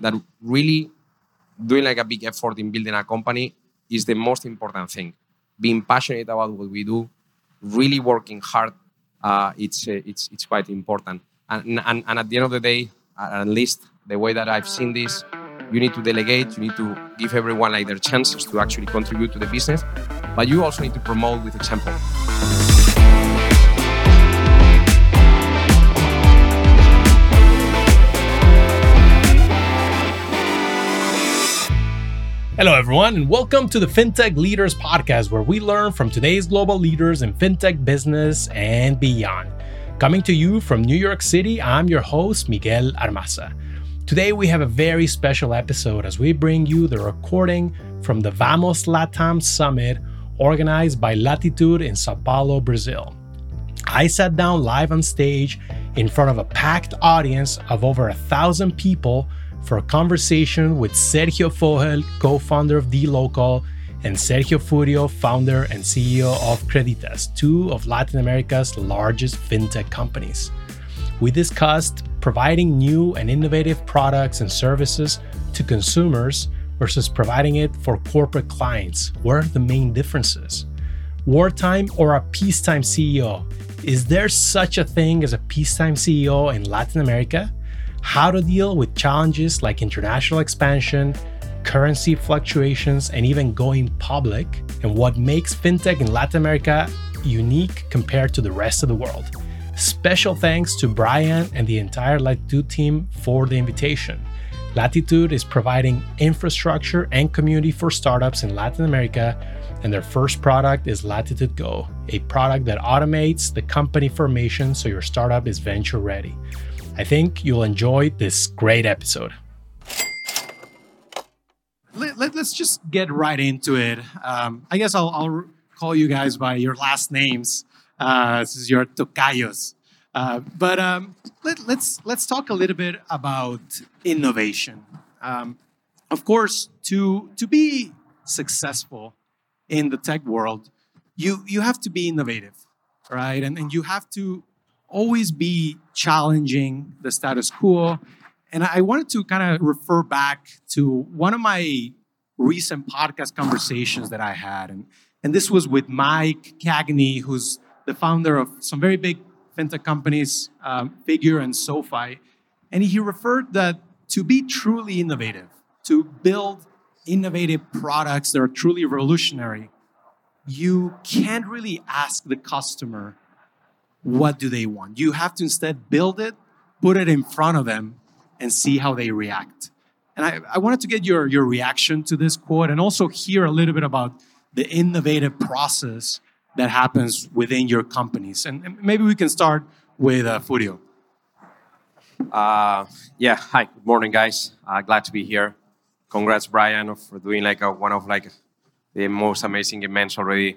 that really doing like a big effort in building a company is the most important thing. Being passionate about what we do, really working hard, it's quite important. And at the end of the day, at least the way that I've seen this, you need to delegate, you need to give everyone like their chances to actually contribute to the business, but you also need to promote with example. Hello, everyone, and welcome to the Fintech Leaders podcast, where we learn from today's global leaders in fintech business and beyond. Coming to you from New York City, I'm your host, Miguel Armaza. Today, we have a very special episode as we bring you the recording from the Vamos Latam Summit organized by Latitude in Sao Paolo, Brazil. I sat down live on stage in front of a packed audience of over 1,000 people for a conversation with Sergio Fogel, co-founder of dLocal, and Sergio Furio, founder and CEO of Creditas, two of Latin America's largest fintech companies. We discussed providing new and innovative products and services to consumers versus providing it for corporate clients. What are the main differences? Wartime or a peacetime CEO? Is there such a thing as a peacetime CEO in Latin America? How to deal with challenges like international expansion, currency fluctuations, and even going public, and what makes fintech in Latin America unique compared to the rest of the world. Special thanks to Brian and the entire Latitude team for the invitation. Latitude is providing infrastructure and community for startups in Latin America, and their first product is Latitude Go, a product that automates the company formation so your startup is venture ready. I think you'll enjoy this great episode. Let's just get right into it. I guess I'll call you guys by your last names. This is your tocayos. But let's talk a little bit about innovation. Of course, to be successful in the tech world, you have to be innovative, right? And you have to always be challenging the status quo. And I wanted to kind of refer back to one of my recent podcast conversations that I had. And this was with Mike Cagney, who's the founder of some very big fintech companies, Figure and SoFi. And he referred that to be truly innovative, to build innovative products that are truly revolutionary, you can't really ask the customer what do they want. You have to instead build it, put it in front of them, and see how they react. And I wanted to get your reaction to this quote and also hear a little bit about the innovative process that happens within your companies. And maybe we can start with Furio. Yeah, hi, good morning, guys. Glad to be here. Congrats, Brian, for doing like one of the most amazing events already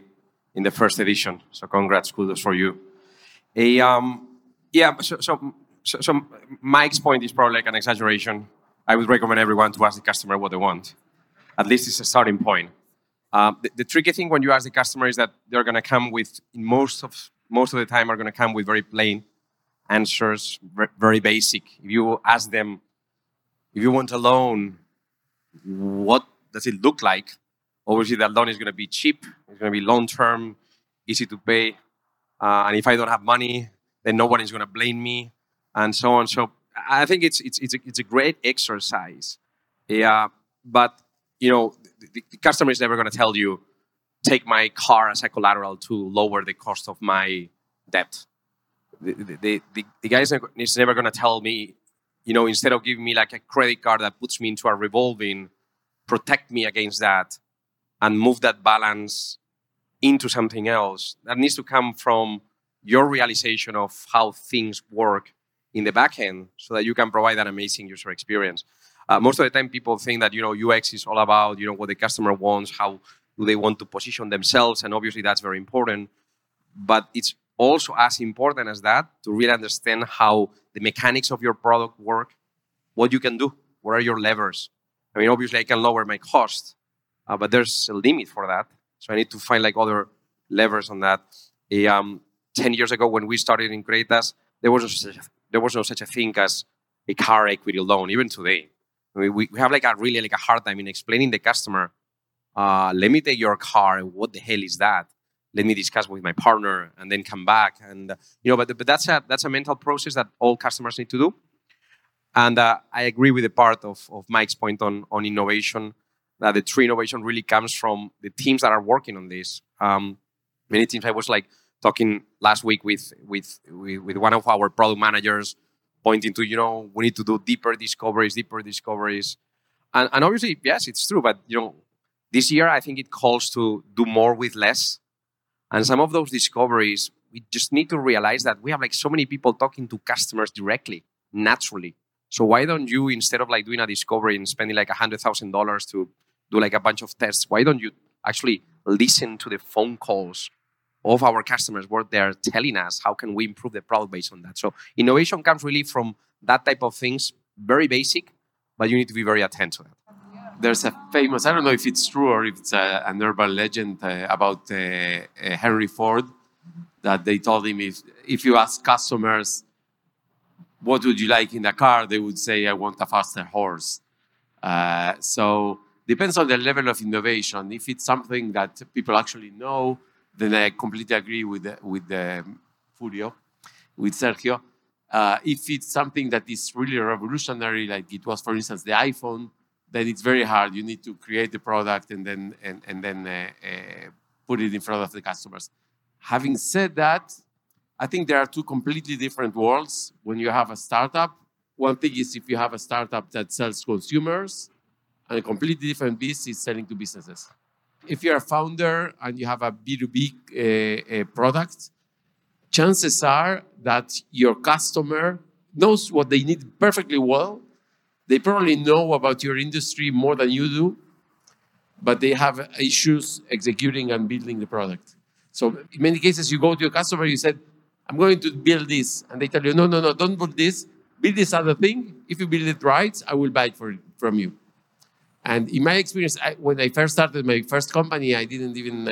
in the first edition. So congrats, kudos for you. So Mike's point is probably like an exaggeration. I would recommend everyone to ask the customer what they want. At least it's a starting point. The tricky thing when you ask the customer is that they're going to come with, most of the time, are going to come with very plain answers, very basic. If you ask them, if you want a loan, what does it look like? Obviously, that loan is going to be cheap. It's going to be long-term, easy to pay. And if I don't have money, then no one is going to blame me, and so on. So I think it's a great exercise. Yeah, but you know the customer is never going to tell you, take my car as a collateral to lower the cost of my debt. The guy is never going to tell me, you know, instead of giving me like a credit card that puts me into a revolving, protect me against that, and move that balance into something else. That needs to come from your realization of how things work in the back end so that you can provide that amazing user experience. Most of the time, people think that, you know, UX is all about, you know, what the customer wants, how do they want to position themselves, and obviously that's very important. But it's also as important as that to really understand how the mechanics of your product work, what you can do, what are your levers. I mean, obviously, I can lower my cost, but there's a limit for that. So I need to find like other levers on that. 10 years ago, when we started in Creditas, there was no such a thing as a car equity loan. Even today, We have a hard time in explaining the customer, let me take your car, and what the hell is that? Let me discuss with my partner and then come back. And, but that's a mental process that all customers need to do. And I agree with the part of Mike's point on innovation, that the true innovation really comes from the teams that are working on this. Many teams, I was talking last week with one of our product managers, pointing to, we need to do deeper discoveries. And obviously, yes, it's true. But, this year, I think it calls to do more with less. And some of those discoveries, we just need to realize that we have so many people talking to customers directly, naturally. So why don't you, instead of doing a discovery and spending $100,000 to do a bunch of tests, why don't you actually listen to the phone calls of our customers, what they're telling us, how can we improve the product based on that? So innovation comes really from that type of things, very basic, but you need to be very attentive. There's a famous, I don't know if it's true or if it's an urban legend about Henry Ford, that they told him if you ask customers, what would you like in a car? They would say, I want a faster horse. So depends on the level of innovation. If it's something that people actually know, then I completely agree with Sergio. If it's something that is really revolutionary, like it was, for instance, the iPhone, then it's very hard. You need to create the product and then put it in front of the customers. Having said that, I think there are two completely different worlds when you have a startup. One thing is if you have a startup that sells consumers, and a completely different beast is selling to businesses. If you're a founder and you have a B2B product, chances are that your customer knows what they need perfectly well. They probably know about your industry more than you do, but they have issues executing and building the product. So in many cases, you go to your customer, you said, I'm going to build this. And they tell you, no, don't build this. Build this other thing. If you build it right, I will buy it from you. And in my experience, when I first started my first company, I didn't even,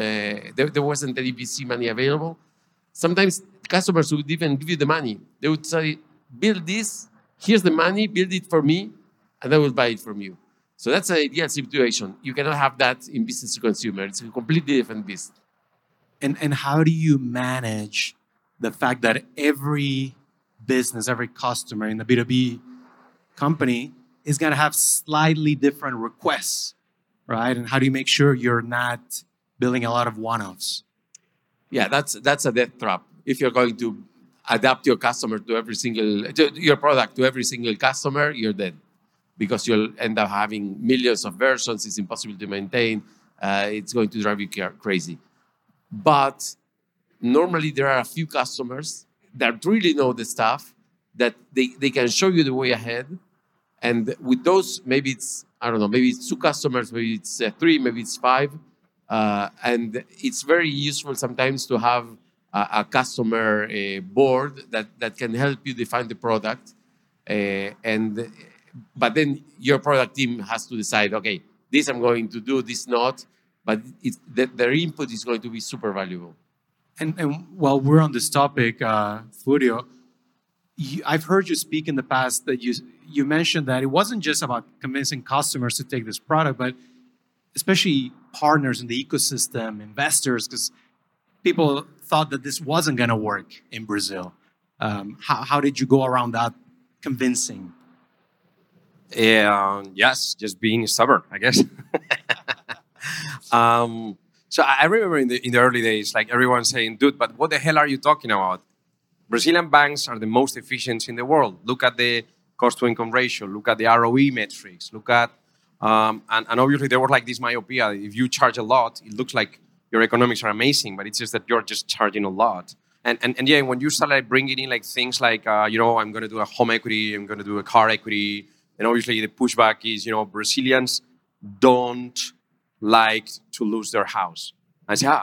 there wasn't any VC money available. Sometimes customers would even give you the money. They would say, build this, here's the money, build it for me, and I will buy it from you. So that's an ideal situation. You cannot have that in business to consumer. It's a completely different business. And how do you manage the fact that every business, every customer in the B2B company is going to have slightly different requests, right? And how do you make sure you're not building a lot of one-offs? Yeah, that's a death trap. If you're going to adapt your customer to your product to every single customer, you're dead. Because you'll end up having millions of versions. It's impossible to maintain. It's going to drive you crazy. But normally there are a few customers that really know the stuff, that they can show you the way ahead. And with those, maybe it's, I don't know, maybe it's two customers, maybe it's three, maybe it's five. And it's very useful sometimes to have a customer board that can help you define the product. But then your product team has to decide, okay, this I'm going to do, this not. But their input is going to be super valuable. And while we're on this topic, Furio, I've heard you speak in the past that you mentioned that it wasn't just about convincing customers to take this product, but especially partners in the ecosystem, investors, because people thought that this wasn't going to work in Brazil. How did you go around that convincing? Yes, just being stubborn, I guess. So I remember in the early days, everyone saying, dude, but what the hell are you talking about? Brazilian banks are the most efficient in the world. Look at the cost-to-income ratio. Look at the ROE metrics. Look at... and obviously, there was this myopia. If you charge a lot, it looks like your economics are amazing, but it's just that you're just charging a lot. And yeah, when you start bringing in things like, I'm going to do a home equity, I'm going to do a car equity, and obviously the pushback is, Brazilians don't like to lose their house. I say,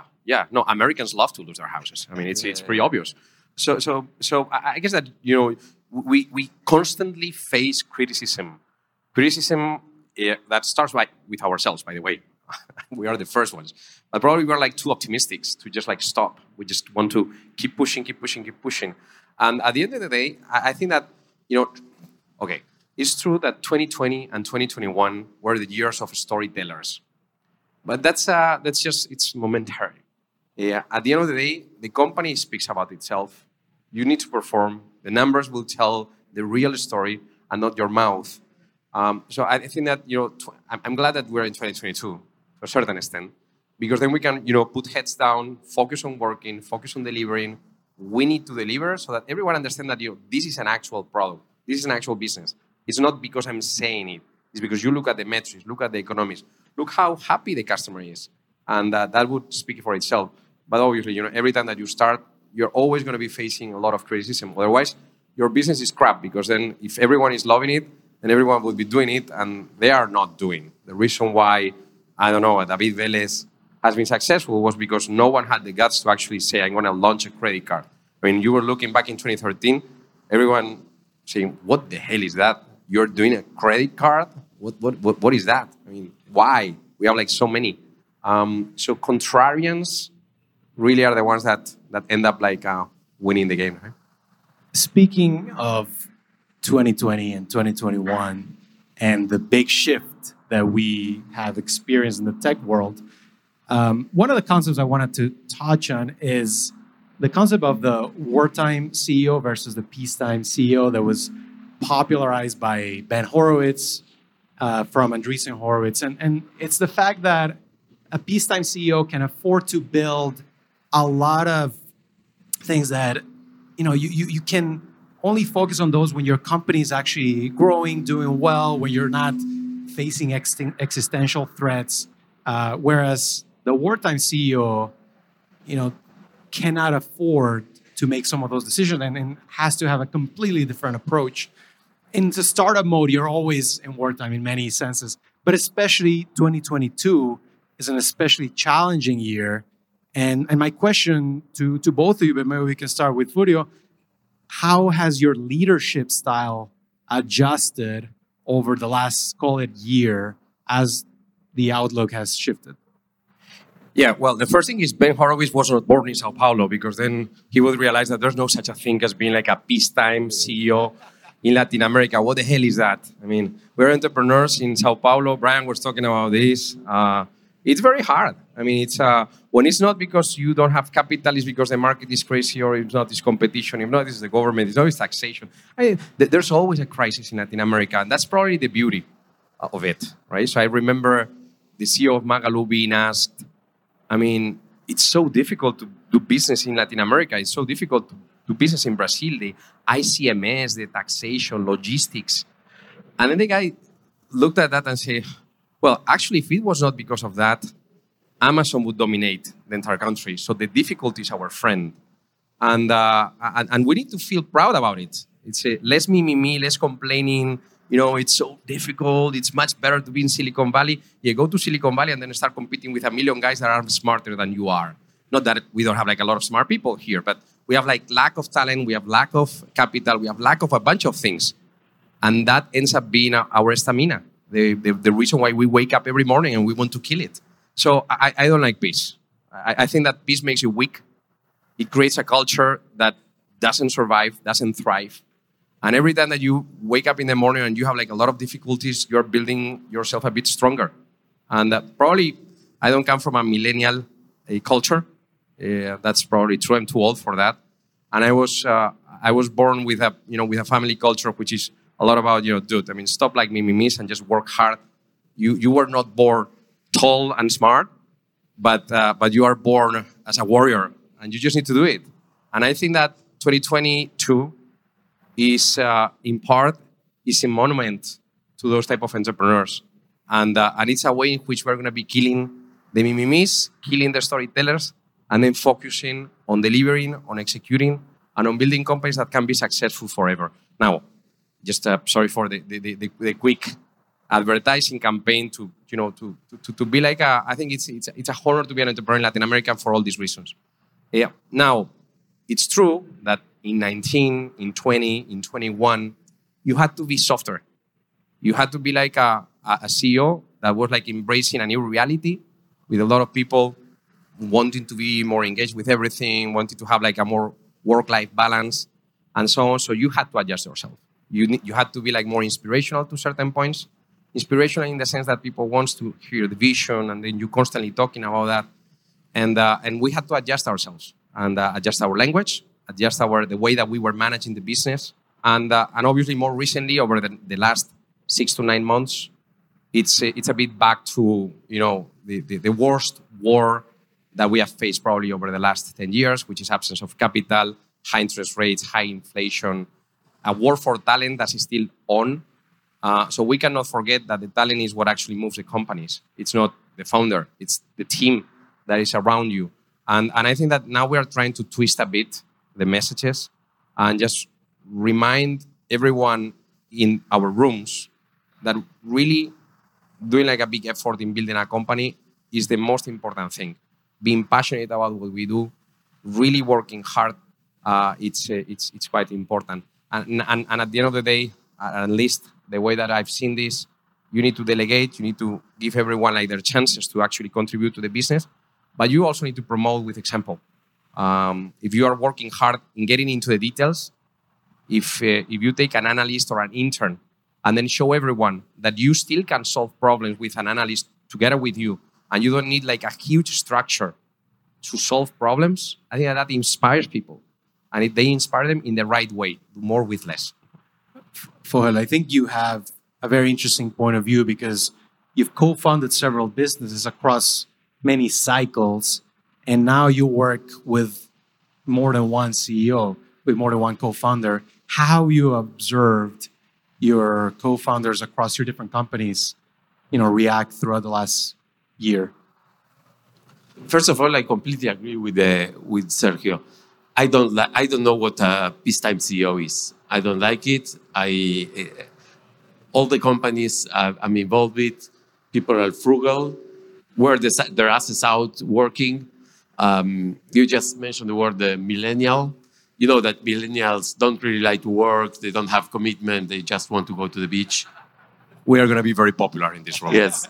Americans love to lose their houses. I mean, it's pretty obvious. So I guess that, we constantly face criticism. Criticism that starts with ourselves, by the way. We are the first ones. But probably we're too optimistic to just stop. We just want to keep pushing. And at the end of the day, I think that, It's true that 2020 and 2021 were the years of storytellers, but that's just, it's momentary. Yeah. At the end of the day, the company speaks about itself. You need to perform. The numbers will tell the real story and not your mouth. So I think that, I'm glad that we're in 2022 to a certain extent, because then we can, put heads down, focus on working, focus on delivering. We need to deliver so that everyone understands that this is an actual product. This is an actual business. It's not because I'm saying it. It's because you look at the metrics, look at the economics, look how happy the customer is. And that would speak for itself. But obviously, every time that you start, you're always going to be facing a lot of criticism. Otherwise, your business is crap, because then if everyone is loving it, then everyone will be doing it, and they are not doing. The reason why, David Vélez has been successful was because no one had the guts to actually say, I'm going to launch a credit card. I mean, you were looking back in 2013, everyone saying, what the hell is that? You're doing a credit card? What is that? I mean, why? We have so many. So contrarians really are the ones that end up winning the game. Right? Speaking of 2020 and 2021 and the big shift that we have experienced in the tech world, one of the concepts I wanted to touch on is the concept of the wartime CEO versus the peacetime CEO that was popularized by Ben Horowitz from Andreessen Horowitz. And it's the fact that a peacetime CEO can afford to build a lot of things that, you can only focus on those when your company is actually growing, doing well, when you're not facing existential threats. Whereas the wartime CEO, cannot afford to make some of those decisions and has to have a completely different approach. In the startup mode, you're always in wartime in many senses, but especially 2022 is an especially challenging year. And my question to both of you, but maybe we can start with Furio, how has your leadership style adjusted over the last, call it, year as the outlook has shifted? Yeah, well, the first thing is Ben Horowitz was not born in Sao Paolo, because then he would realize that there's no such a thing as being a peacetime CEO in Latin America. What the hell is that? I mean, we're entrepreneurs in Sao Paulo. Brian was talking about this. It's very hard. I mean, it's when it's not because you don't have capital, it's because the market is crazy, or if not, it's competition. If not, it's the government. If not, it's taxation. There's always a crisis in Latin America, and that's probably the beauty of it, right? So I remember the CEO of Magalu being asked, I mean, it's so difficult to do business in Latin America. It's so difficult to do business in Brazil. The ICMS, the taxation, logistics. And then the guy looked at that and said, well, actually, if it was not because of that, Amazon would dominate the entire country. So the difficulty is our friend. And we need to feel proud about it. It's less me, less complaining. It's so difficult. It's much better to be in Silicon Valley. Yeah, go to Silicon Valley and then start competing with 1 million guys that are smarter than you are. Not that we don't have a lot of smart people here, but we have lack of talent, we have lack of capital, we have lack of a bunch of things. And that ends up being our stamina, the reason why we wake up every morning and we want to kill it. So I don't like peace. I think that peace makes you weak. It creates a culture that doesn't survive, doesn't thrive. And every time that you wake up in the morning and you have a lot of difficulties, you're building yourself a bit stronger. And probably, I don't come from a millennial culture. That's probably true. I'm too old for that. And I was born with a family culture, which is a lot about, dude, I mean, stop me, and just work hard. You were not born tall and smart, but you are born as a warrior, and you just need to do it. And I think that 2022 is a monument to those type of entrepreneurs. And it's a way in which we're going to be killing the mimimis, killing the storytellers, and then focusing on delivering, on executing, and on building companies that can be successful forever. Now, just sorry for the quick advertising campaign to be I think it's a honor to be an entrepreneur in Latin America for all these reasons. Yeah. Now, it's true that in 19, in 20, in 21, you had to be softer. You had to be a CEO that was embracing a new reality with a lot of people wanting to be more engaged with everything, wanting to have a more work-life balance and so on. So you had to adjust yourself. you had to be like more inspirational to certain points. Inspirational in the sense that people want to hear the vision, and then you're constantly talking about that. And we had to adjust ourselves and adjust our language, adjust the way that we were managing the business. And obviously, more recently, over the last 6 to 9 months, it's a bit back to, you know, the worst war that we have faced probably over the last 10 years, which is absence of capital, high interest rates, high inflation, a war for talent that is still on. So we cannot forget that the talent is what actually moves the companies. It's not the founder. It's the team that is around you. And I think that now we are trying to twist a bit the messages and just remind everyone in our rooms that really doing like a big effort in building a company is the most important thing. Being passionate about what we do, really working hard, it's quite important. And at the end of the day, at least the way that I've seen this, you need to delegate, you need to give everyone like their chances to actually contribute to the business, but you also need to promote with example. If you are working hard in getting into the details, if you take an analyst or an intern and then show everyone that you still can solve problems with an analyst together with you, and you don't need like a huge structure to solve problems, I think that inspires people. And if they inspire them in the right way, do more with less. Fogel, I think you have a very interesting point of view because you've co-founded several businesses across many cycles, and now you work with more than one CEO, with more than one co-founder. How you observed your co-founders across your different companies, you know, react throughout the last year? First of all, I completely agree with Sergio. I don't know what a peacetime CEO is. I don't like it. All the companies I'm involved with, people are frugal, wear their asses out working. You just mentioned the word millennial. You know that millennials don't really like to work. They don't have commitment. They just want to go to the beach. We are going to be very popular in this room. Yes.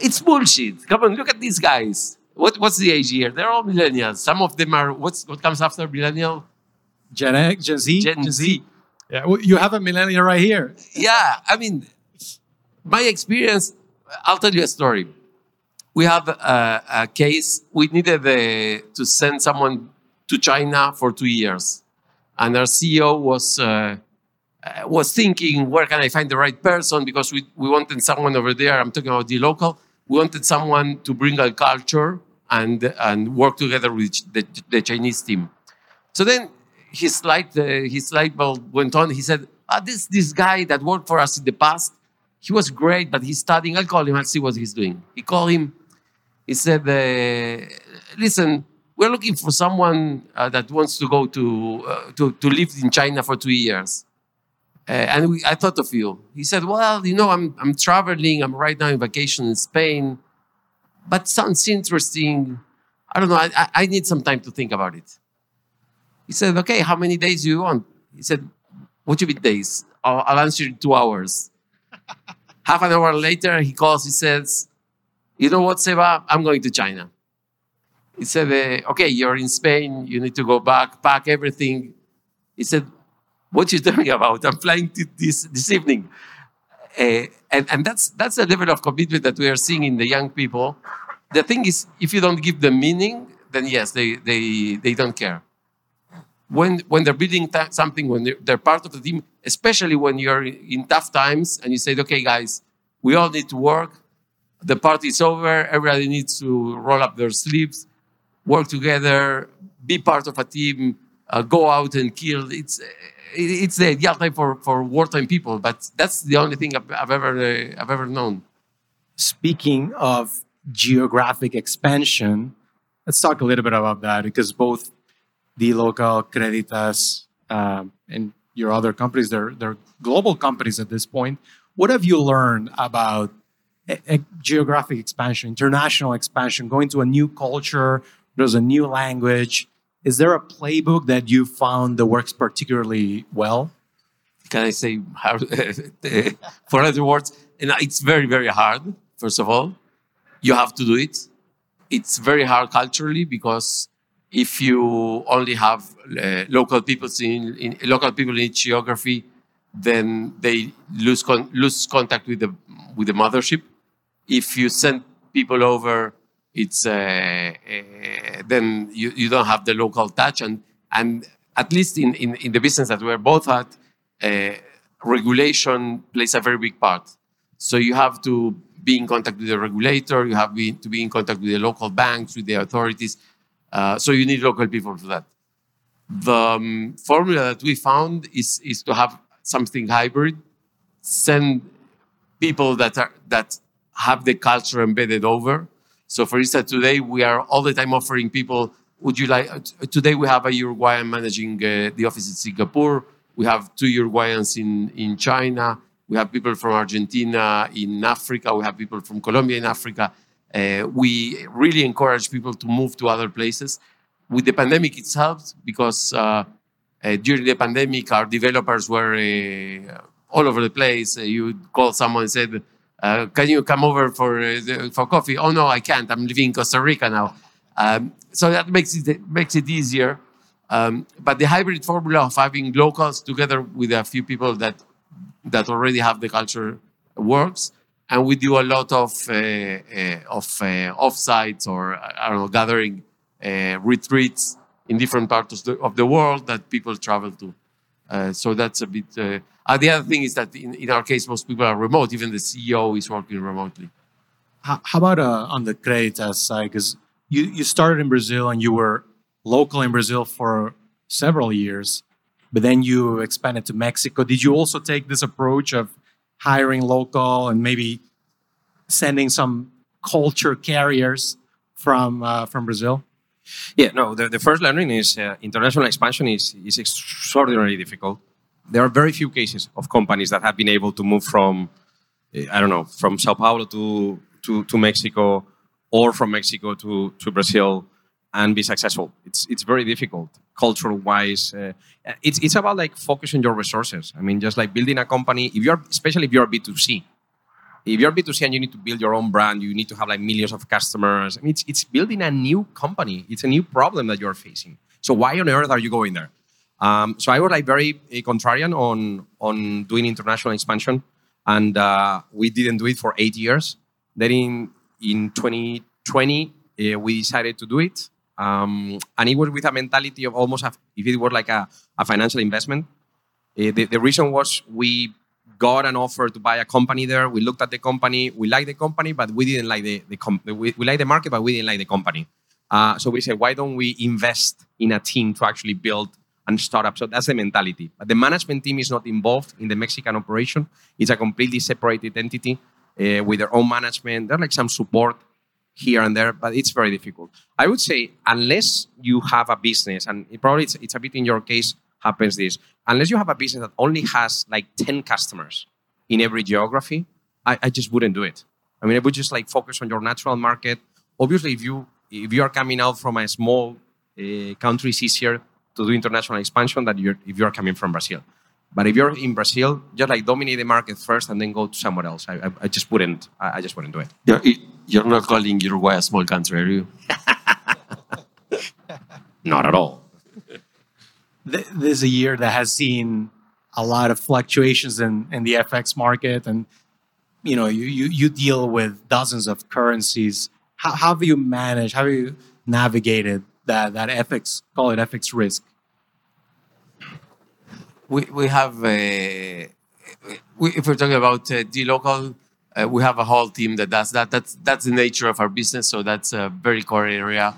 It's bullshit. Come on, look at these guys. What's the age here? They're all millennials. Some of them are, what comes after millennial? Gen X, Gen Z? Gen Z. Yeah, well, you have a millennial right here. Yeah, I mean, my experience, I'll tell you a story. We have a case, we needed to send someone to China for 2 years. And our CEO was thinking, where can I find the right person? Because we wanted someone over there, I'm talking about dLocal, we wanted someone to bring a culture and work together with the Chinese team. So then his light bulb went on. He said, this guy that worked for us in the past, he was great, but he's studying. I'll call him and see what he's doing. He called him. He said, listen, we're looking for someone that wants to go to live in China for 2 years. I thought of you. He said, well, you know, I'm traveling. I'm right now on vacation in Spain. But sounds interesting. I don't know. I need some time to think about it. He said, okay, how many days do you want? He said, what do you mean days? I'll answer in 2 hours. Half an hour later, he calls. He says, you know what, Seba? I'm going to China. He said, okay, you're in Spain. You need to go back, pack everything. He said, what are you talking about? I'm flying this evening. And that's the level of commitment that we are seeing in the young people. The thing is, if you don't give them meaning, then yes, they don't care. When they're building something, when they're part of the team, especially when you're in tough times and you say, okay, guys, we all need to work. The party's over. Everybody needs to roll up their sleeves, work together, be part of a team, go out and kill. It's the ideal time for wartime people, but that's the only thing I've ever known. Speaking of geographic expansion, let's talk a little bit about that because both dLocal, Creditas, and your other companies, they're global companies at this point. What have you learned about geographic expansion, international expansion, going to a new culture, there's a new language? Is there a playbook that you found that works particularly well? Can I say hard? For other words, and it's very, very hard. First of all, you have to do it. It's very hard culturally because if you only have local people in each geography, then they lose contact with the mothership. If you send people over, it's then you don't have the local touch, and at least in the business that we're both at, regulation plays a very big part. So you have to be in contact with the regulator, you have to be in contact with the local banks, with the authorities. So you need local people for that. The formula that we found is to have something hybrid, send people that have the culture embedded over. So for instance, today we are all the time offering people, today we have a Uruguayan managing the office in Singapore. We have 2 Uruguayans in China. We have people from Argentina in Africa. We have people from Colombia in Africa. We really encourage people to move to other places. With the pandemic, it's helped because during the pandemic, our developers were all over the place. You would call someone and said, can you come over for coffee? Oh, no, I can't. I'm living in Costa Rica now. So that makes it easier. But the hybrid formula of having locals together with a few people that already have the culture works. And we do a lot of offsites or gathering retreats in different parts of the world that people travel to. So that's a bit... the other thing is that in our case, most people are remote. Even the CEO is working remotely. How about on the Creditas side? Because you started in Brazil and you were local in Brazil for several years, but then you expanded to Mexico. Did you also take this approach of hiring local and maybe sending some culture carriers from Brazil? Yeah, no. The first learning is international expansion is extraordinarily difficult. There are very few cases of companies that have been able to move from, from Sao Paulo to Mexico or from Mexico to Brazil and be successful. It's very difficult, culture-wise. It's about focusing your resources. I mean, just building a company, especially if you're B2C. If you're B2C and you need to build your own brand, you need to have millions of customers. I mean, it's building a new company. It's a new problem that you're facing. So why on earth are you going there? So I was very contrarian on doing international expansion, and we didn't do it for 8 years. Then in 2020 we decided to do it, and it was with a mentality of almost if it was a financial investment. The reason was we got an offer to buy a company there. We looked at the company. We liked the company, but we didn't like the company. We liked the market, but we didn't like the company. So we said, why don't we invest in a team to actually build and startup? So that's the mentality. But the management team is not involved in the Mexican operation. It's a completely separated entity with their own management. There's some support here and there, but it's very difficult. I would say, unless you have a business, and it's a bit in your case happens this, unless you have a business that only has 10 customers in every geography, I just wouldn't do it. I mean, I would just focus on your natural market. Obviously, if you are coming out from a small country, it's easier to do international expansion than if you're coming from Brazil. But if you're in Brazil, just dominate the market first and then go to somewhere else. I just wouldn't do it. You're not calling Uruguay a small country, are you? Not at all. This is a year that has seen a lot of fluctuations in the FX market, and you deal with dozens of currencies. How have you managed? How have you navigated that FX, call it FX risk? We have if we're talking about dLocal, we have a whole team that does that. That's the nature of our business, so that's a very core area.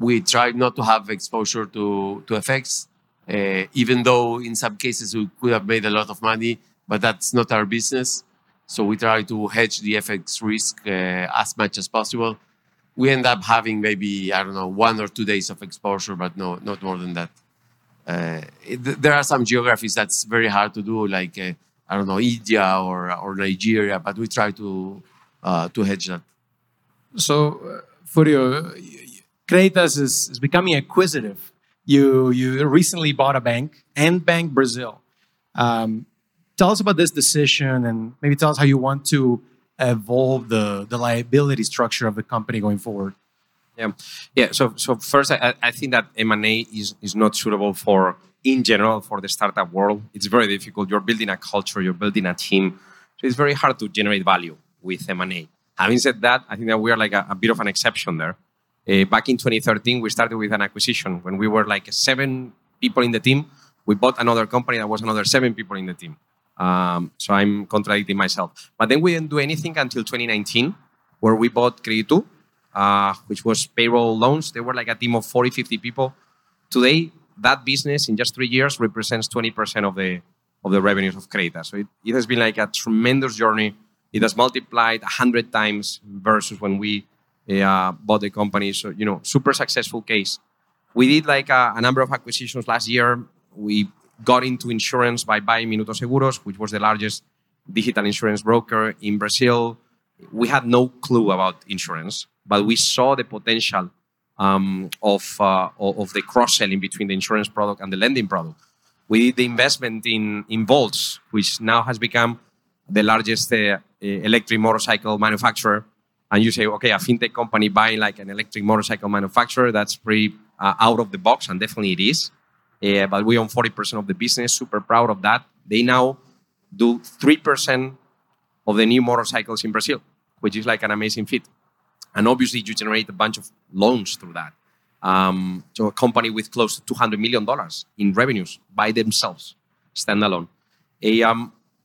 We try not to have exposure to FX, even though in some cases we could have made a lot of money, but that's not our business. So we try to hedge the FX risk as much as possible. We end up having maybe, 1 or 2 days of exposure, but no, not more than that. There are some geographies that's very hard to do, India or Nigeria, but we try to hedge that. So, Furio, Creditas is becoming acquisitive. You recently bought a bank, EnBank Brazil. Tell us about this decision and maybe tell us how you want to evolve the liability structure of the company going forward. Yeah. So first, I think that M&A is not suitable for in general, for the startup world, it's very difficult. You're building a culture, you're building a team. So it's very hard to generate value with M&A. Having said that, I think that we are like a bit of an exception there. Back in 2013, we started with an acquisition. When we were like 7 people in the team, we bought another company that was another 7 people in the team. So I'm contradicting myself. But then we didn't do anything until 2019, where we bought Creditu, which was payroll loans. They were like a team of 40, 50 people. Today, that business in just 3 years represents 20% of the revenues of Creditas. So it has been like a tremendous journey. It has multiplied 100 times versus when we bought the company. So, super successful case. We did like a number of acquisitions last year. We got into insurance by buying Minuto Seguros, which was the largest digital insurance broker in Brazil. We had no clue about insurance, but we saw the potential of the cross-selling between the insurance product and the lending product. We did the investment in Volts, which now has become the largest electric motorcycle manufacturer. And you say, okay, a fintech company buying like an electric motorcycle manufacturer, that's pretty out of the box, and definitely it is. But we own 40% of the business, super proud of that. They now do 3% of the new motorcycles in Brazil, which is like an amazing feat. And obviously, you generate a bunch of loans through that. So a company with close to $200 million in revenues by themselves, standalone.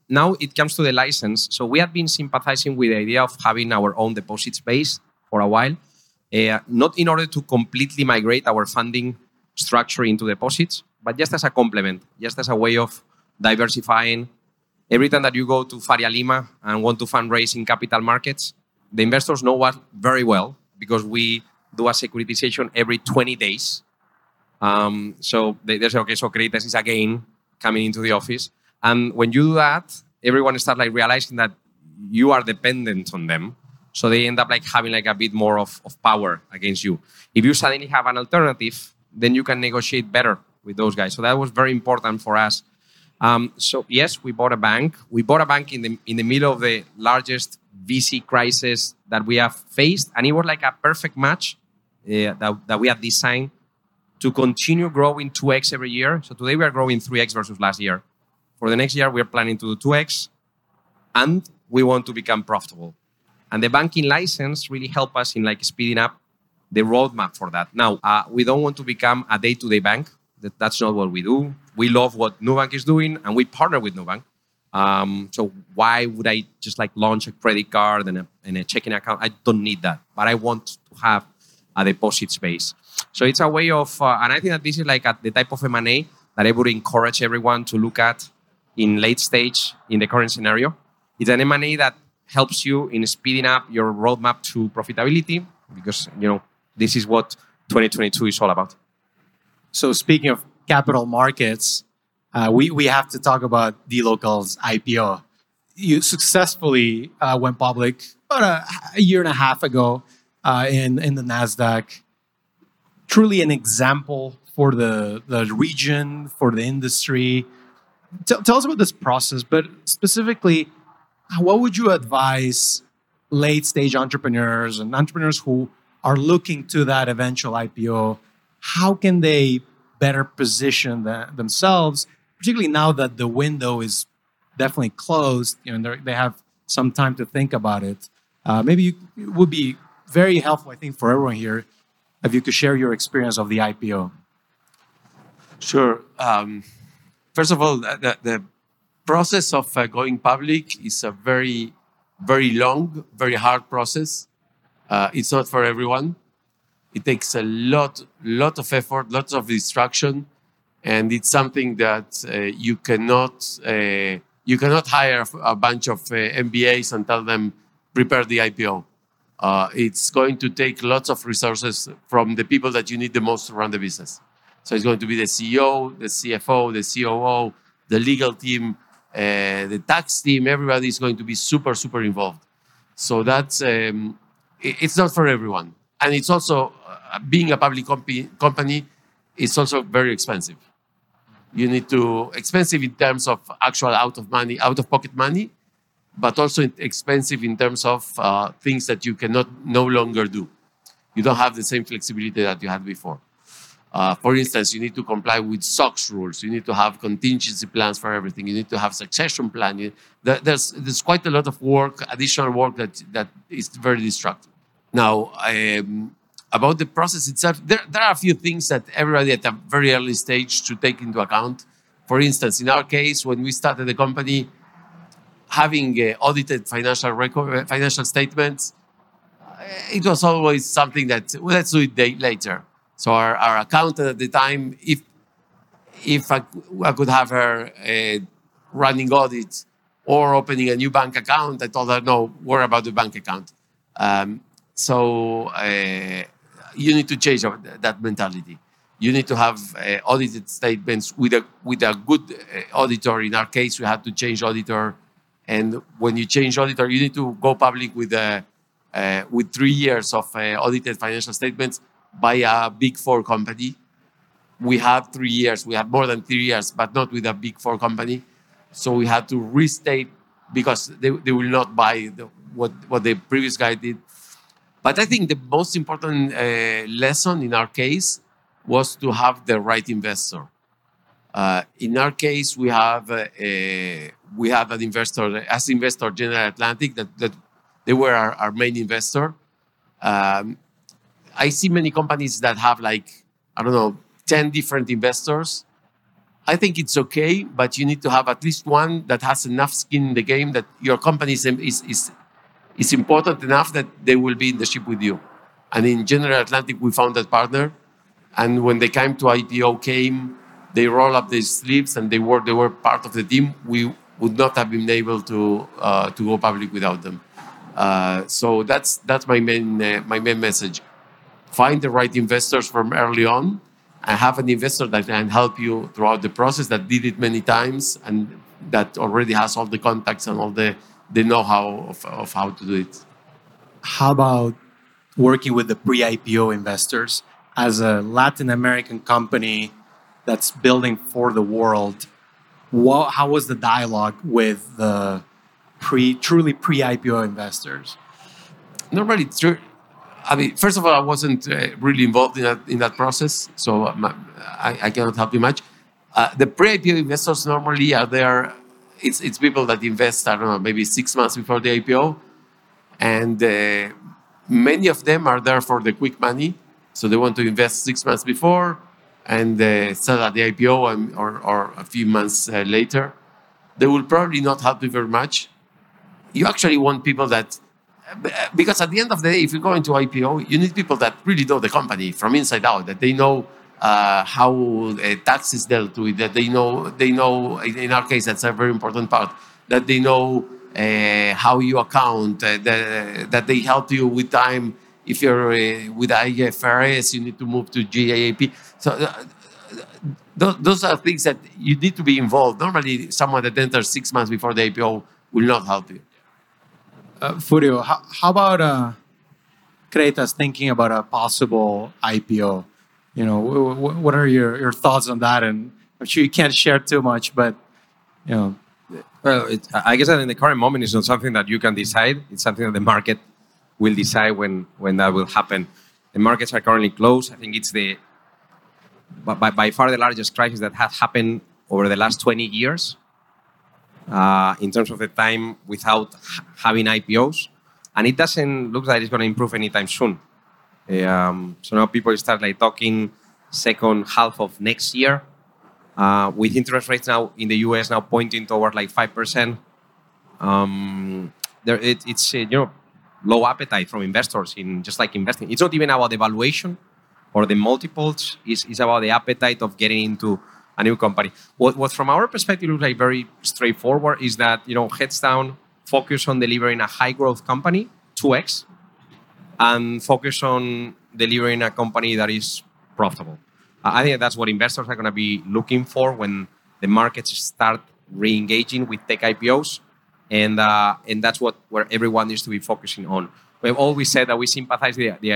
Now it comes to the license. So we have been sympathizing with the idea of having our own deposits base for a while, not in order to completely migrate our funding structure into deposits, but just as a complement, just as a way of diversifying. Every time that you go to Faria Lima and want to fundraise in capital markets, the investors know us very well because we do a securitization every 20 days. So they say, okay, so Creditas is again coming into the office. And when you do that, everyone starts like realizing that you are dependent on them. So they end up like having like a bit more of power against you. If you suddenly have an alternative, then you can negotiate better with those guys. So that was very important for us. So yes, we bought a bank. We bought a bank in the middle of the largest VC crisis that we have faced. And it was like a perfect match that we had designed to continue growing 2x every year. So today we are growing 3x versus last year. For the next year, we are planning to do 2x. And we want to become profitable. And the banking license really helped us in like speeding up the roadmap for that. Now, we don't want to become a day-to-day bank. That's not what we do. We love what Nubank is doing, and we partner with Nubank. So why would I just like launch a credit card and a checking account? I don't need that. But I want to have a deposit space. So it's a way of... and I think that this is like the type of M&A that I would encourage everyone to look at in late stage in the current scenario. It's an M&A that helps you in speeding up your roadmap to profitability because, this is what 2022 is all about. So speaking of capital markets, we have to talk about dLocal's IPO. You successfully went public about a year and a half ago in the NASDAQ. Truly an example for the region, for the industry. Tell us about this process, but specifically, what would you advise late-stage entrepreneurs and entrepreneurs who are looking to that eventual IPO? How can they better position themselves, particularly now that the window is definitely closed, and they have some time to think about it? It would be very helpful, I think, for everyone here, if you could share your experience of the IPO. Sure. First of all, the process of going public is a very, very long, very hard process. It's not for everyone. It takes a lot of effort, lots of distraction, and it's something that you cannot hire a bunch of MBAs and tell them prepare the IPO. It's going to take lots of resources from the people that you need the most to run the business. So it's going to be the CEO, the CFO, the COO, the legal team, the tax team. Everybody is going to be super, super involved. So that's it's not for everyone. And it's also, being a public company, it's also very expensive. You need to, expensive in terms of actual out-of-pocket money, but also expensive in terms of things that you cannot no longer do. You don't have the same flexibility that you had before. For instance, you need to comply with SOX rules. You need to have contingency plans for everything. You need to have succession planning. There's quite a lot of work, additional work that is very destructive. Now, about the process itself, there are a few things that everybody at a very early stage should take into account. For instance, in our case, when we started the company, having audited financial statements, it was always something that, well, let's do it later. So our accountant at the time, if I could have her running audits or opening a new bank account, I told her, no, worry about the bank account. So you need to change that mentality. You need to have audited statements with a good auditor. In our case, we had to change auditor. And when you change auditor, you need to go public with 3 years of audited financial statements. By a Big Four company. We had 3 years. We had more than 3 years, but not with a Big Four company. So we had to restate because they will not buy what the previous guy did. But I think the most important lesson in our case was to have the right investor. In our case, we have an investor, as investor General Atlantic, that they were our main investor. I see many companies that have 10 different investors. I think it's okay, but you need to have at least one that has enough skin in the game that your company is important enough that they will be in the ship with you. And in General Atlantic, we found that partner. And when they came to IPO, they roll up their sleeves and they were part of the team. We would not have been able to go public without them. So that's my main message. Find the right investors from early on and have an investor that can help you throughout the process, that did it many times and that already has all the contacts and all the know-how of how to do it. How about working with the pre-IPO investors? As a Latin American company that's building for the world, how was the dialogue with the truly pre-IPO investors? Not really true. I mean, first of all, I wasn't really involved in that process, so I cannot help you much. The pre-IPO investors normally are there. It's people that invest, I don't know, maybe 6 months before the IPO. And many of them are there for the quick money. So they want to invest 6 months before and sell at the IPO or a few months later. They will probably not help you very much. You actually want people that... Because at the end of the day, if you go into IPO, you need people that really know the company from inside out, that they know how taxes dealt with, that they know. In our case, that's a very important part, that they know how you account, that they help you with time. If you're with IFRS, you need to move to GAAP. So those are things that you need to be involved. Normally, someone that enters 6 months before the IPO will not help you. Furio, how about Creditas thinking about a possible IPO? You know, what are your thoughts on that? And I'm sure you can't share too much, but you know, well, I guess that in the current moment, it's not something that you can decide. It's something that the market will decide when that will happen. The markets are currently closed. I think it's by far the largest crisis that has happened over the last 20 years. In terms of the time without having IPOs. And it doesn't look like it's going to improve anytime soon. So now people start talking second half of next year. With interest rates now in the US now pointing toward 5%. It's low appetite from investors in just investing. It's not even about the valuation or the multiples. It's about the appetite of getting into a new company. What from our perspective looks very straightforward is that, heads down, focus on delivering a high growth company, 2x, and focus on delivering a company that is profitable. I think that's what investors are going to be looking for when the markets start re-engaging with tech IPOs. And that's where everyone needs to be focusing on. We've always said that we sympathize with the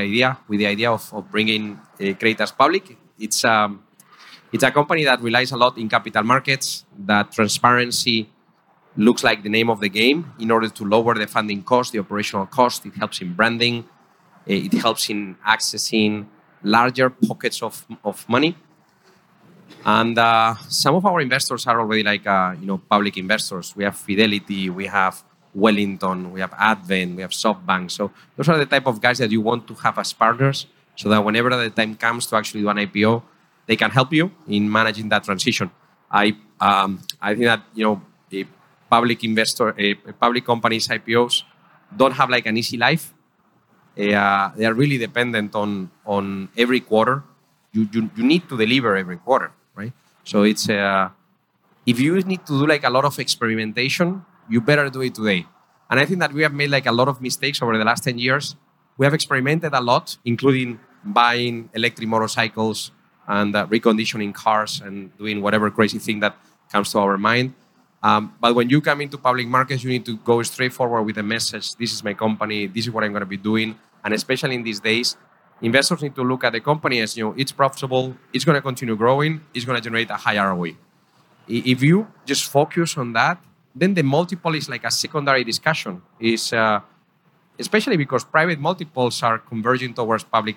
idea of bringing Creditas public. It's a company that relies a lot in capital markets, that transparency looks like the name of the game in order to lower the funding cost, the operational cost. It helps in branding. It helps in accessing larger pockets of money. And some of our investors are already like, public investors. We have Fidelity, we have Wellington, we have Advent, we have SoftBank. So those are the type of guys that you want to have as partners so that whenever the time comes to actually do an IPO, they can help you in managing that transition. I think that, public companies' IPOs don't have like an easy life. They are really dependent on every quarter. You need to deliver every quarter, right? So it's if you need to do like a lot of experimentation, you better do it today. And I think that we have made like a lot of mistakes over the last 10 years. We have experimented a lot, including buying electric motorcycles and reconditioning cars and doing whatever crazy thing that comes to our mind. But when you come into public markets, you need to go straight forward with the message. This is my company. This is what I'm going to be doing. And especially in these days, investors need to look at the company as, it's profitable, it's going to continue growing, it's going to generate a high ROE. If you just focus on that, then the multiple is like a secondary discussion. Especially because private multiples are converging towards public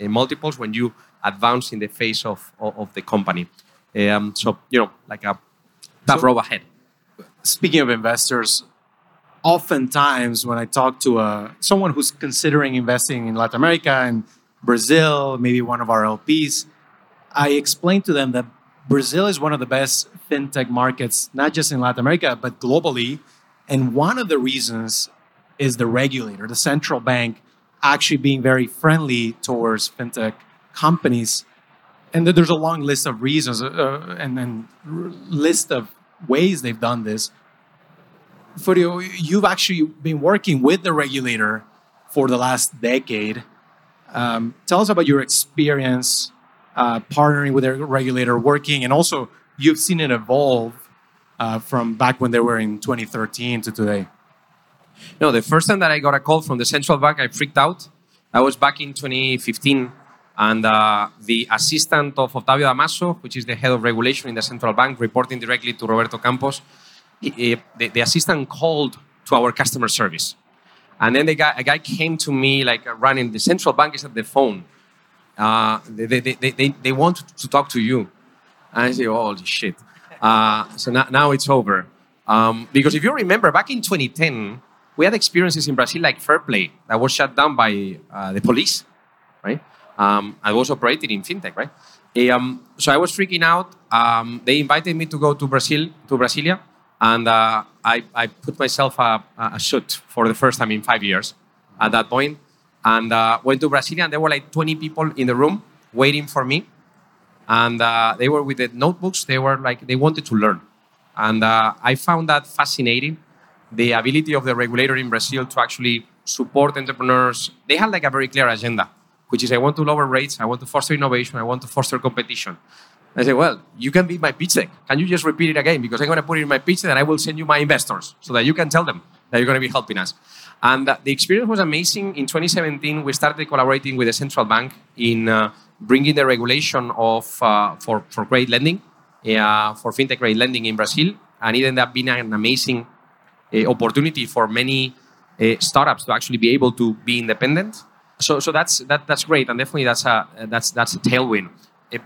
multiples when you advance in the face of the company. Like a tough road ahead. Speaking of investors, oftentimes when I talk to someone who's considering investing in Latin America and Brazil, maybe one of our LPs, I explain to them that Brazil is one of the best fintech markets, not just in Latin America, but globally. And one of the reasons is the regulator, the central bank, actually being very friendly towards fintech companies. And there's a long list of reasons and list of ways they've done this. Furio, you've actually been working with the regulator for the last decade. Tell us about your experience partnering with the regulator, working, and also you've seen it evolve from back when they were in 2013 to today. No, the first time that I got a call from the central bank, I freaked out. I was back in 2015. And the assistant of Octavio Damaso, which is the head of regulation in the central bank, reporting directly to Roberto Campos, the assistant called to our customer service. And then a guy came to me, like running, the central bank is at the phone. They want to talk to you. And I say, oh, holy shit. So now it's over. Because if you remember, back in 2010, we had experiences in Brazil like Fair Play that was shut down by the police, right? I was operating in fintech, right? So I was freaking out. They invited me to go to Brazil, to Brasilia, and I put myself a suit for the first time in 5 years at that point, and went to Brasilia, and there were like 20 people in the room waiting for me, and they were with the notebooks. They were like, they wanted to learn, and I found that fascinating, the ability of the regulator in Brazil to actually support entrepreneurs. They had like a very clear agenda, which is I want to lower rates, I want to foster innovation, I want to foster competition. I say, well, you can be my pitch deck. Can you just repeat it again? Because I'm going to put it in my pitch deck and I will send you my investors so that you can tell them that you're going to be helping us. And the experience was amazing. In 2017, we started collaborating with the central bank in bringing the regulation of for credit lending, for fintech credit lending in Brazil. And it ended up being an amazing opportunity for many startups to actually be able to be independent. So that's great, and definitely that's a tailwind.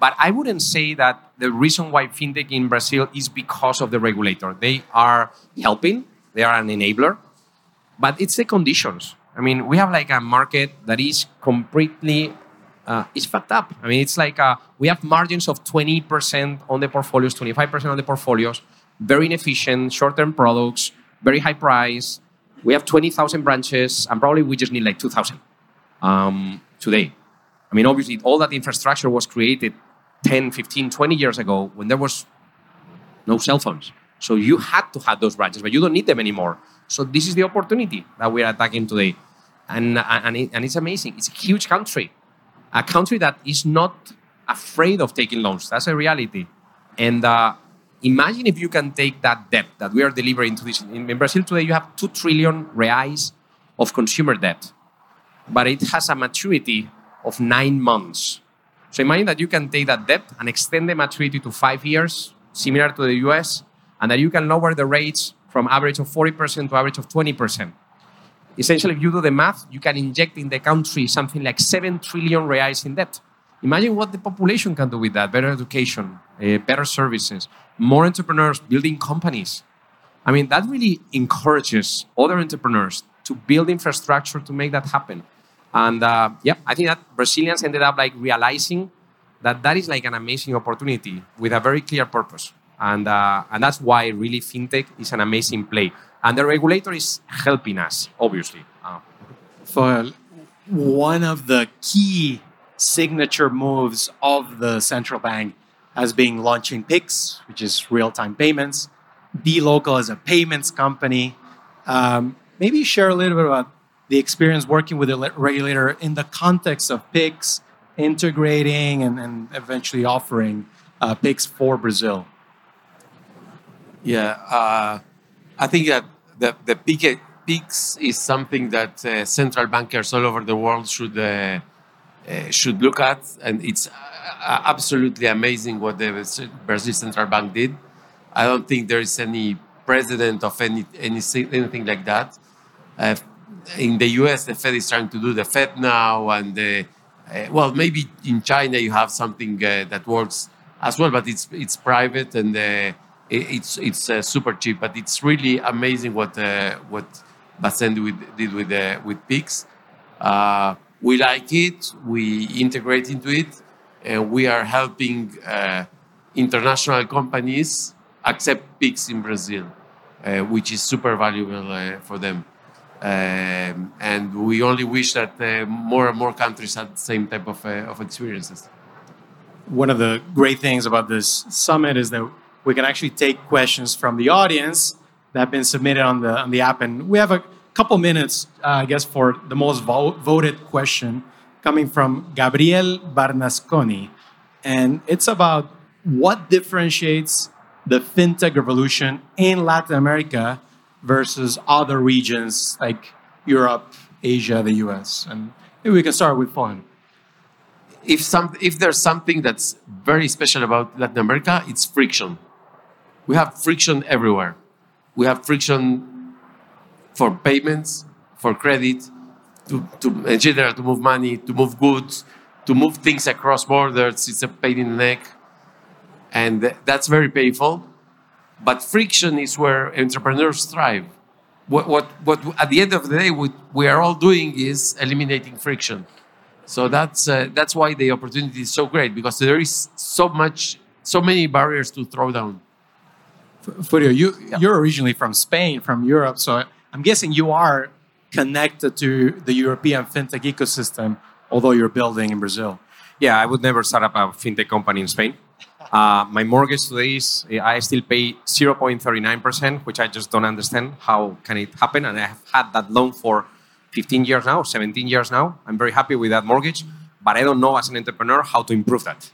But I wouldn't say that the reason why fintech in Brazil is because of the regulator. They are helping, they are an enabler, but it's the conditions. I mean, we have like a market that is completely is fucked up. I mean, it's like we have margins of 20% on the portfolios, 25% on the portfolios, very inefficient, short-term products, very high price. We have 20,000 branches, and probably we just need like 2,000. Today. I mean, obviously, all that infrastructure was created 10, 15, 20 years ago when there was no cell phones. So you had to have those branches, but you don't need them anymore. So this is the opportunity that we're attacking today. And it's amazing. It's a huge country. A country that is not afraid of taking loans. That's a reality. And imagine if you can take that debt that we are delivering to this. In Brazil today, you have 2 trillion reais of consumer debt. But it has a maturity of 9 months. So imagine that you can take that debt and extend the maturity to 5 years, similar to the US, and that you can lower the rates from average of 40% to average of 20%. essentially, if you do the math, you can inject in the country something like 7 trillion reais in debt. Imagine what the population can do with that. Better education, better services, more entrepreneurs building companies. I mean, that really encourages other entrepreneurs to build infrastructure to make that happen. And I think that Brazilians ended up like realizing that is like an amazing opportunity with a very clear purpose. And that's why really fintech is an amazing play. And the regulator is helping us, obviously. So one of the key signature moves of the central bank has been launching PIX, which is real-time payments. dLocal is a payments company. Maybe share a little bit about the experience working with the regulator in the context of PIX, integrating and eventually offering PIX for Brazil. Yeah, I think that the PIX is something that central bankers all over the world should look at, and it's absolutely amazing what the Brazil Central Bank did. I don't think there is any precedent of anything like that. In the US, the Fed is trying to do the Fed now, and maybe in China you have something that works as well, but it's private and it's super cheap. But it's really amazing what Bassend did with PIX. We like it. We integrate into it, and we are helping international companies accept PIX in Brazil, which is super valuable for them. And we only wish that more and more countries had the same type of experiences. One of the great things about this summit is that we can actually take questions from the audience that have been submitted on the app. And we have a couple minutes, I guess, for the most voted question coming from Gabriel Barnasconi. And it's about what differentiates the fintech revolution in Latin America versus other regions like Europe, Asia, the US. And maybe we can start with Juan. If there's something that's very special about Latin America, it's friction. We have friction everywhere. We have friction for payments, for credit, to in general, to move money, to move goods, to move things across borders. It's a pain in the neck. And that's very painful. But friction is where entrepreneurs thrive. What at the end of the day, what we are all doing is eliminating friction. So that's why the opportunity is so great, because there is so many barriers to throw down. Furio, you're originally from Spain, from Europe, so I'm guessing you are connected to the European fintech ecosystem, although you're building in Brazil. Yeah, I would never start up a fintech company in Spain. My mortgage today is I still pay 0.39%, which I just don't understand how can it happen. And I have had that loan for 15 years now, 17 years now. I'm very happy with that mortgage, but I don't know as an entrepreneur how to improve that.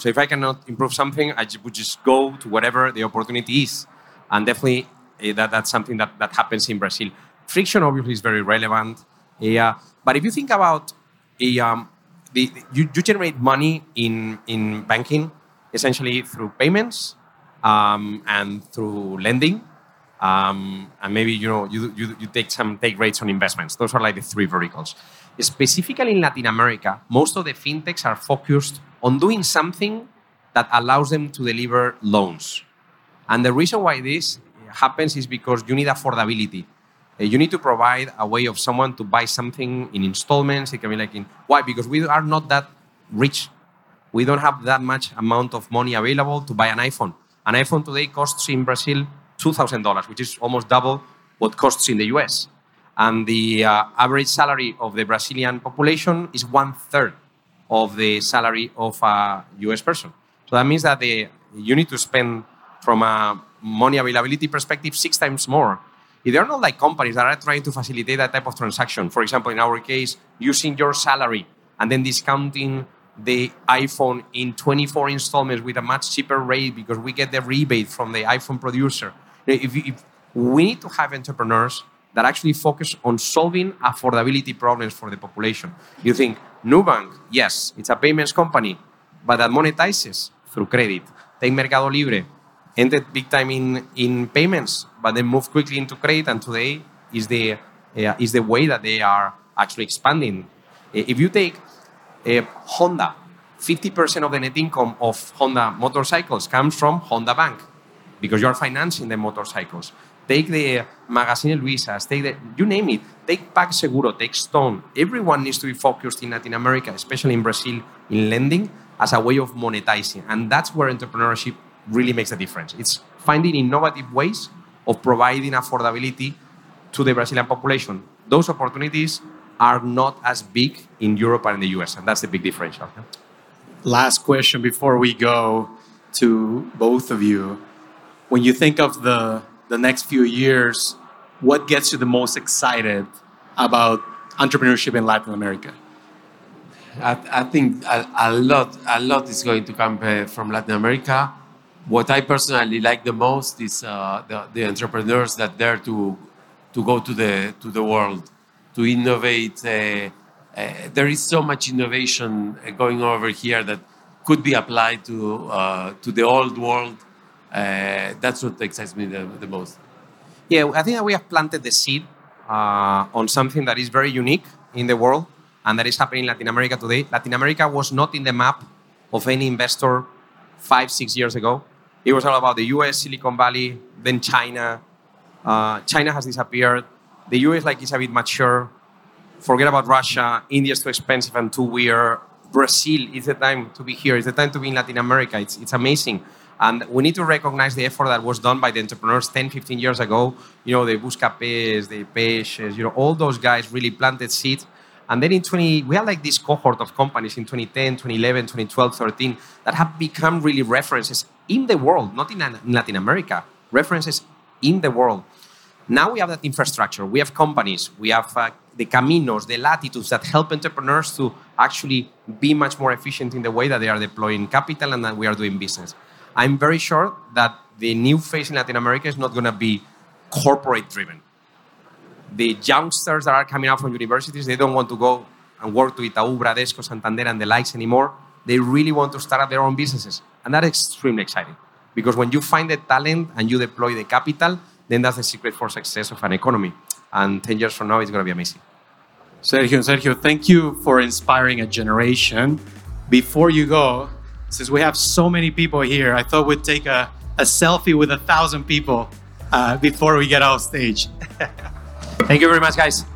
So if I cannot improve something, I would just go to whatever the opportunity is. And definitely that's something that happens in Brazil. Friction obviously is very relevant. But if you think about you generate money in banking essentially through payments and through lending, and maybe you take some take rates on investments. Those are like the three verticals. Specifically in Latin America, most of the fintechs are focused on doing something that allows them to deliver loans, and the reason why this happens is because you need affordability. You need to provide a way of someone to buy something in installments. It can be like why? Because we are not that rich. We don't have that much amount of money available to buy an iPhone. An iPhone today costs in Brazil $2,000, which is almost double what costs in the US. And the average salary of the Brazilian population is 1/3 of the salary of a US person. So that means that you need to spend, from a money availability perspective, 6 times more. They're not like companies that are trying to facilitate that type of transaction. For example, in our case, using your salary and then discounting the iPhone in 24 installments with a much cheaper rate because we get the rebate from the iPhone producer. If we need to have entrepreneurs that actually focus on solving affordability problems for the population. You think Nubank, yes, it's a payments company, but that monetizes through credit. Take Mercado Libre. Ended big time in payments, but then moved quickly into credit, and today is the is the way that they are actually expanding. If you take Honda, 50% of the net income of Honda motorcycles comes from Honda Bank because you are financing the motorcycles. Take the Magazine Luiza, take the, you name it, take PagSeguro, take Stone. Everyone needs to be focused in Latin America, especially in Brazil, in lending as a way of monetizing. And that's where entrepreneurship really makes a difference. It's finding innovative ways of providing affordability to the Brazilian population. Those opportunities are not as big in Europe and in the US, and that's the big differential. Last question before we go to both of you. When you think of the next few years, what gets you the most excited about entrepreneurship in Latin America? I think a lot is going to come from Latin America. What I personally like the most is the entrepreneurs that dare to go to the world, to innovate. There is so much innovation going over here that could be applied to the old world. That's what excites me the most. Yeah, I think that we have planted the seed on something that is very unique in the world and that is happening in Latin America today. Latin America was not in the map of any investor 5-6 years ago. It was all about the US, Silicon Valley, then China. China has disappeared. The US is a bit mature. Forget about Russia. India is too expensive and too weird. Brazil is the time to be here. It's the time to be in Latin America. It's amazing. And we need to recognize the effort that was done by the entrepreneurs 10-15 years ago. You know, the Buscapés, the Peixes, all those guys really planted seeds. And then we had this cohort of companies in 2010, 2011, 2012, 2013 that have become really references in the world, not in Latin America. References in the world. Now we have that infrastructure. We have companies. We have the caminos, the latitudes that help entrepreneurs to actually be much more efficient in the way that they are deploying capital and that we are doing business. I'm very sure that the new phase in Latin America is not going to be corporate-driven. The youngsters that are coming out from universities, they don't want to go and work to Itaú, Bradesco, Santander, and the likes anymore. They really want to start up their own businesses. And that is extremely exciting. Because when you find the talent and you deploy the capital, then that's the secret for success of an economy. And 10 years from now, it's going to be amazing. Sergio, thank you for inspiring a generation. Before you go, since we have so many people here, I thought we'd take a selfie with 1,000 people before we get off stage. Thank you very much, guys.